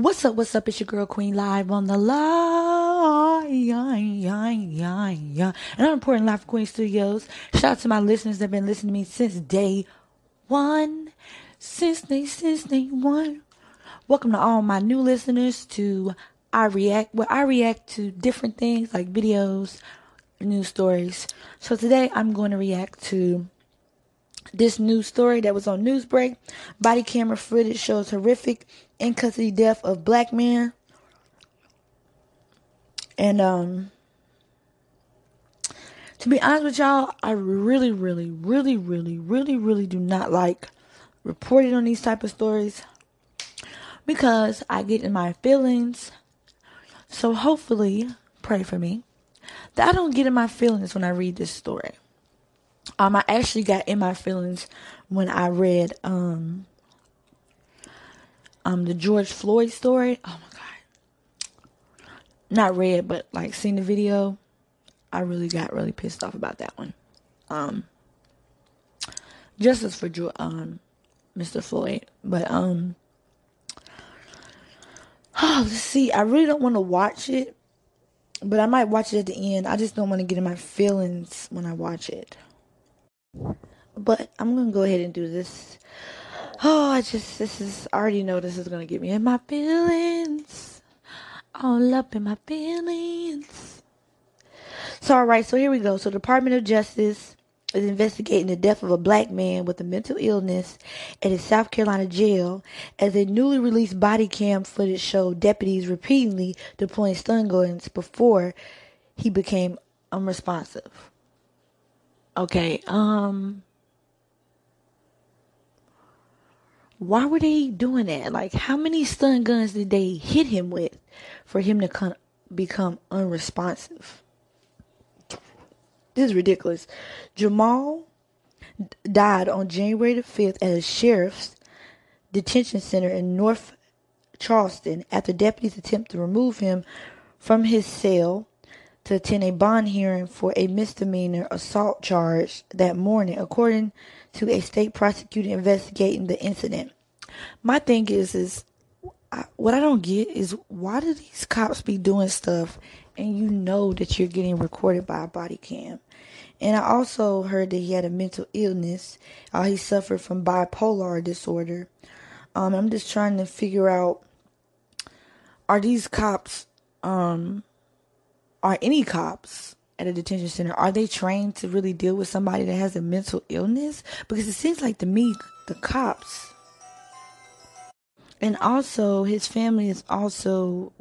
What's up? It's your girl Queen live on the line. And I'm reporting live from Queen Studios. Shout out to my listeners that have been listening to me since day one. Since day one. Welcome to all my new listeners to I react to different things like videos, news stories. So today I'm going to react to this news story that was on Newsbreak. Body camera footage shows horrific in custody death of black man. And to be honest with y'all, I really do not like reporting on these type of stories because I get in my feelings. So hopefully, pray for me that I don't get in my feelings when I read this story. I actually got in my feelings when I read the George Floyd story. Oh my God. Not read, but like seen the video. I really got really pissed off about that one. Justice for Mr. Floyd. But let's see. I really don't want to watch it, but I might watch it at the end. I just don't want to get in my feelings when I watch it. But I'm going to go ahead and do this. Oh, I already know this is going to get me in my feelings. All up in my feelings. So, all right, so here we go. So, Department of Justice is investigating the death of a black man with a mental illness at his South Carolina jail as a newly released body cam footage showed deputies repeatedly deploying stun guns before he became unresponsive. Okay, why were they doing that? Like, how many stun guns did they hit him with for him to become unresponsive? This is ridiculous. Jamal died on January the 5th at a sheriff's detention center in North Charleston after deputies attempt to remove him from his cell to attend a bond hearing for a misdemeanor assault charge that morning, according to a state prosecutor investigating the incident. My thing is what I don't get is why do these cops be doing stuff and you know that you're getting recorded by a body cam? And I also heard that he had a mental illness. He suffered from bipolar disorder. I'm just trying to figure out, are these cops... Are any cops at a detention center, are they trained to really deal with somebody that has a mental illness? Because it seems like to me, the cops. And also, his family is also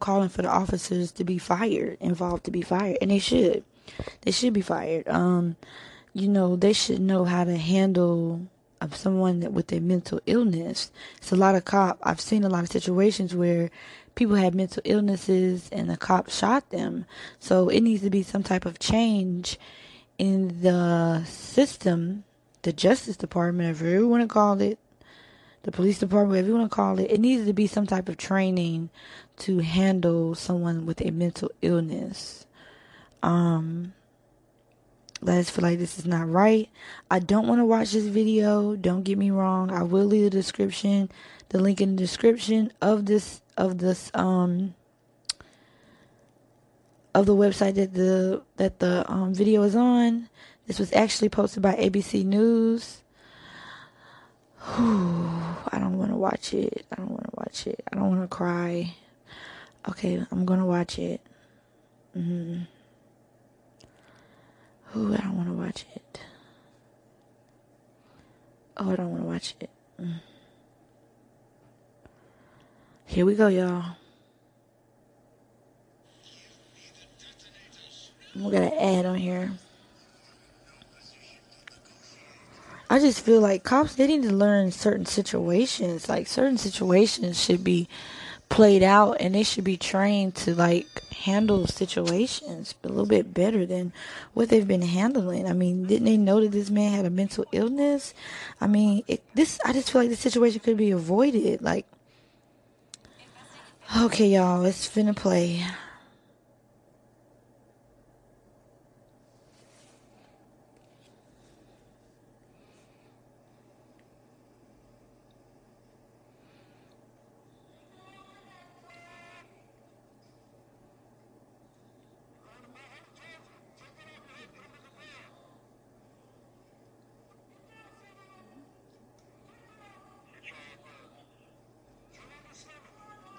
calling for the officers to be fired, involved to be fired. And they should. They should be fired. They should know how to handle someone with a mental illness. It's a lot of cops. I've seen a lot of situations where people had mental illnesses and the cop shot them. So it needs to be some type of change in the system, the Justice Department, if you want to call it, the police department, whatever you want to call it. It needs to be some type of training to handle someone with a mental illness. I just feel like this is not right. I don't want to watch this video. Don't get me wrong. I will leave the link in the description of the website that the video is on. This was actually posted by ABC News. Whew, I don't want to watch it. I don't want to cry. Okay, I'm going to watch it. I don't want to watch it. Oh, I don't want to watch it. Here we go, y'all. We got an ad on here. I just feel like cops, they need to learn certain situations. Like, certain situations should be played out and they should be trained to handle situations a little bit better than what they've been handling. I mean, didn't they know that this man had a mental illness? I mean, I just feel like this situation could be avoided. Okay, y'all, it's finna play.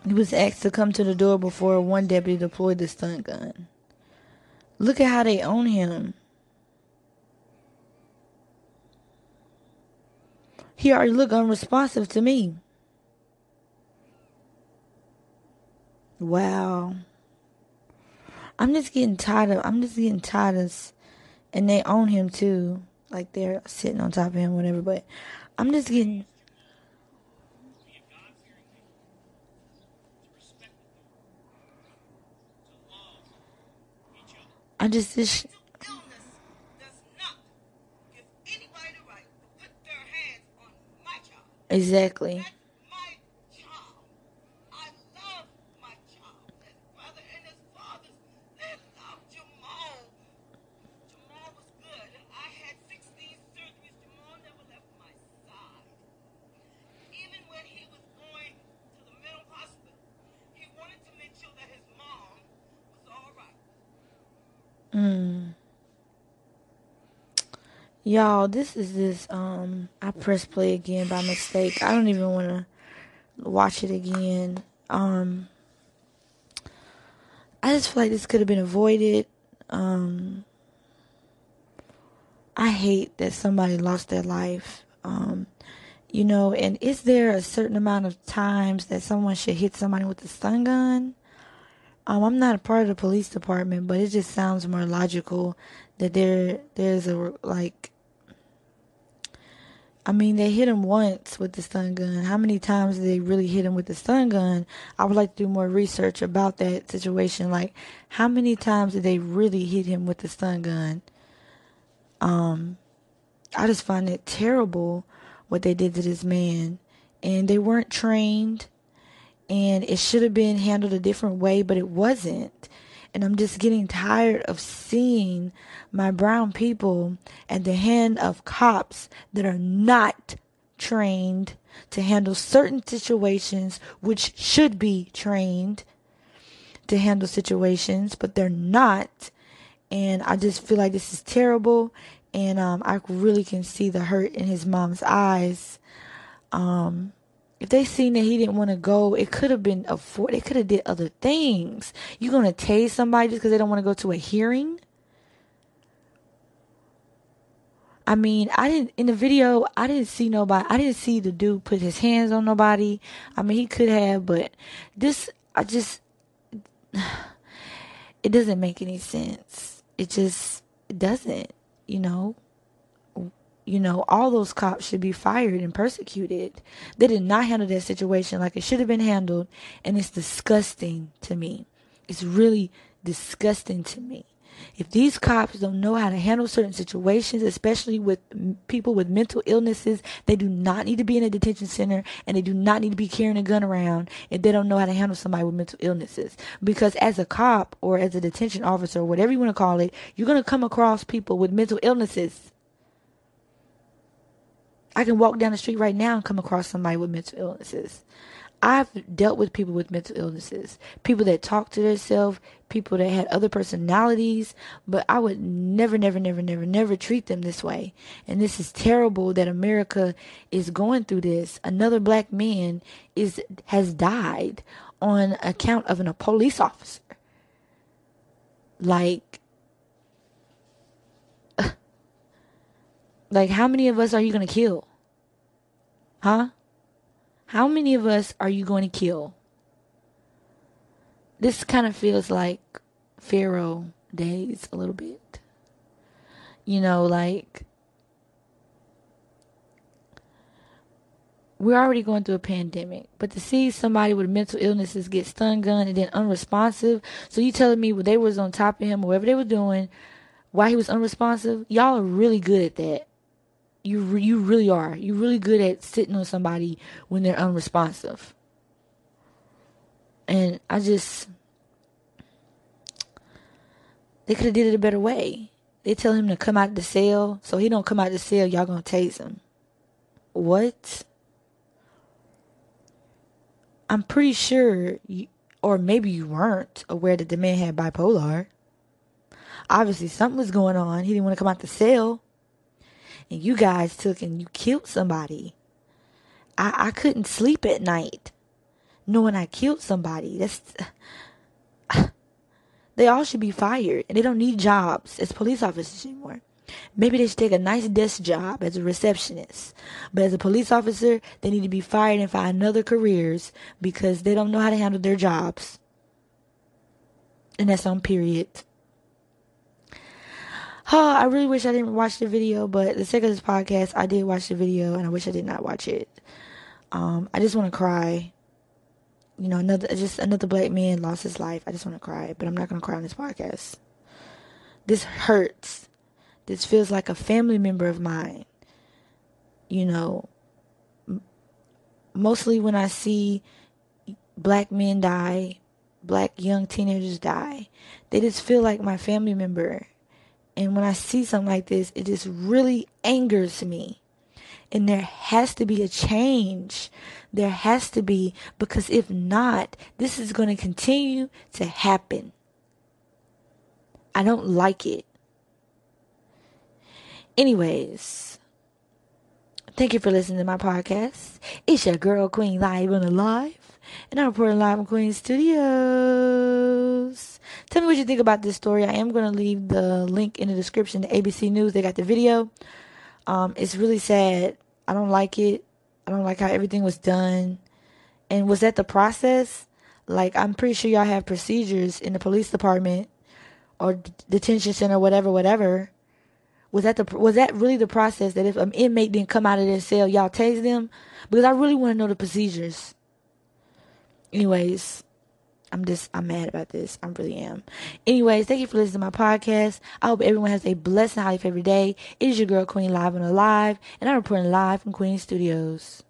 He was asked to come to the door before one deputy deployed the stun gun. Look at how they own him. He already looked unresponsive to me. Wow. I'm just getting tired of, and they own him too. Like they're sitting on top of him, whatever, but I'm just getting. I just this. Exactly. I love my child. His brother and his father, they love Jamal. Jamal was good. I had 16 surgeries. Jamal never left my side. Even when he was going to the mental hospital, he wanted to make sure that his mom was all right. Y'all, this is this, I pressed play again by mistake. I don't even want to watch it again. I just feel like this could have been avoided. I hate that somebody lost their life. You know, and is there a certain amount of times that someone should hit somebody with a stun gun? I'm not a part of the police department, but it just sounds more logical that there's a, like, I mean, they hit him once with the stun gun. How many times did they really hit him with the stun gun? I would like to do more research about that situation. Like, how many times did they really hit him with the stun gun? I just find it terrible what they did to this man. And they weren't trained. And it should have been handled a different way, but it wasn't. And I'm just getting tired of seeing my brown people at the hand of cops that are not trained to handle certain situations, which should be trained to handle situations, but they're not. And I just feel like this is terrible. And I really can see the hurt in his mom's eyes. If they seen that he didn't want to go, it could have been they could have did other things. You gonna tase somebody just because they don't want to go to a hearing? I mean, I didn't see the dude put his hands on nobody. I mean, he could have, but it doesn't make any sense. It doesn't, you know. You know, all those cops should be fired and persecuted. They did not handle that situation like it should have been handled. And it's disgusting to me. It's really disgusting to me. If these cops don't know how to handle certain situations, especially with people with mental illnesses, they do not need to be in a detention center and they do not need to be carrying a gun around if they don't know how to handle somebody with mental illnesses. Because as a cop or as a detention officer, whatever you want to call it, you're going to come across people with mental illnesses. I can walk down the street right now and come across somebody with mental illnesses. I've dealt with people with mental illnesses, people that talk to themselves, people that had other personalities, but I would never treat them this way. And this is terrible that America is going through this. Another black man has died on account of a police officer. Like, how many of us are you going to kill? Huh? How many of us are you going to kill? This kind of feels like Pharaoh days a little bit. You know, like, we're already going through a pandemic. But to see somebody with mental illnesses get stun gun and then unresponsive. So you telling me they was on top of him, whatever they were doing, why he was unresponsive? Y'all are really good at that. You really are. You're really good at sitting on somebody when they're unresponsive. And they could have did it a better way. They tell him to come out the cell. So he don't come out the cell, y'all gonna tase him. What? I'm pretty sure, or maybe you weren't aware that the man had bipolar. Obviously something was going on. He didn't want to come out the cell. And you guys took and you killed somebody. I couldn't sleep at night knowing I killed somebody. They all should be fired, and they don't need jobs as police officers anymore. Maybe they should take a nice desk job as a receptionist, but as a police officer, they need to be fired and find other careers because they don't know how to handle their jobs. And that's on period. Oh, I really wish I didn't watch the video, but the sake of this podcast, I did watch the video, and I wish I did not watch it. I just want to cry. You know, another black man lost his life. I just want to cry, but I'm not going to cry on this podcast. This hurts. This feels like a family member of mine. You know, mostly when I see black men die, black young teenagers die, they just feel like my family member. And when I see something like this, it just really angers me. And there has to be a change. There has to be, because if not, this is going to continue to happen. I don't like it. Anyways, thank you for listening to my podcast. It's your girl, Queen, live on the live. And I'm reporting live on Queen Studios. Tell me what you think about this story. I am going to leave the link in the description to ABC News. They got the video. It's really sad. I don't like it. I don't like how everything was done. And was that the process? Like, I'm pretty sure y'all have procedures in the police department or detention center, whatever. Was that really the process, that if an inmate didn't come out of their cell, y'all tased them? Because I really want to know the procedures. Anyways, I'm mad about this. I really am. Anyways, thank you for listening to my podcast. I hope everyone has a blessed and highly favored day. It is your girl, Queen, live and alive, and I'm reporting live from Queen Studios.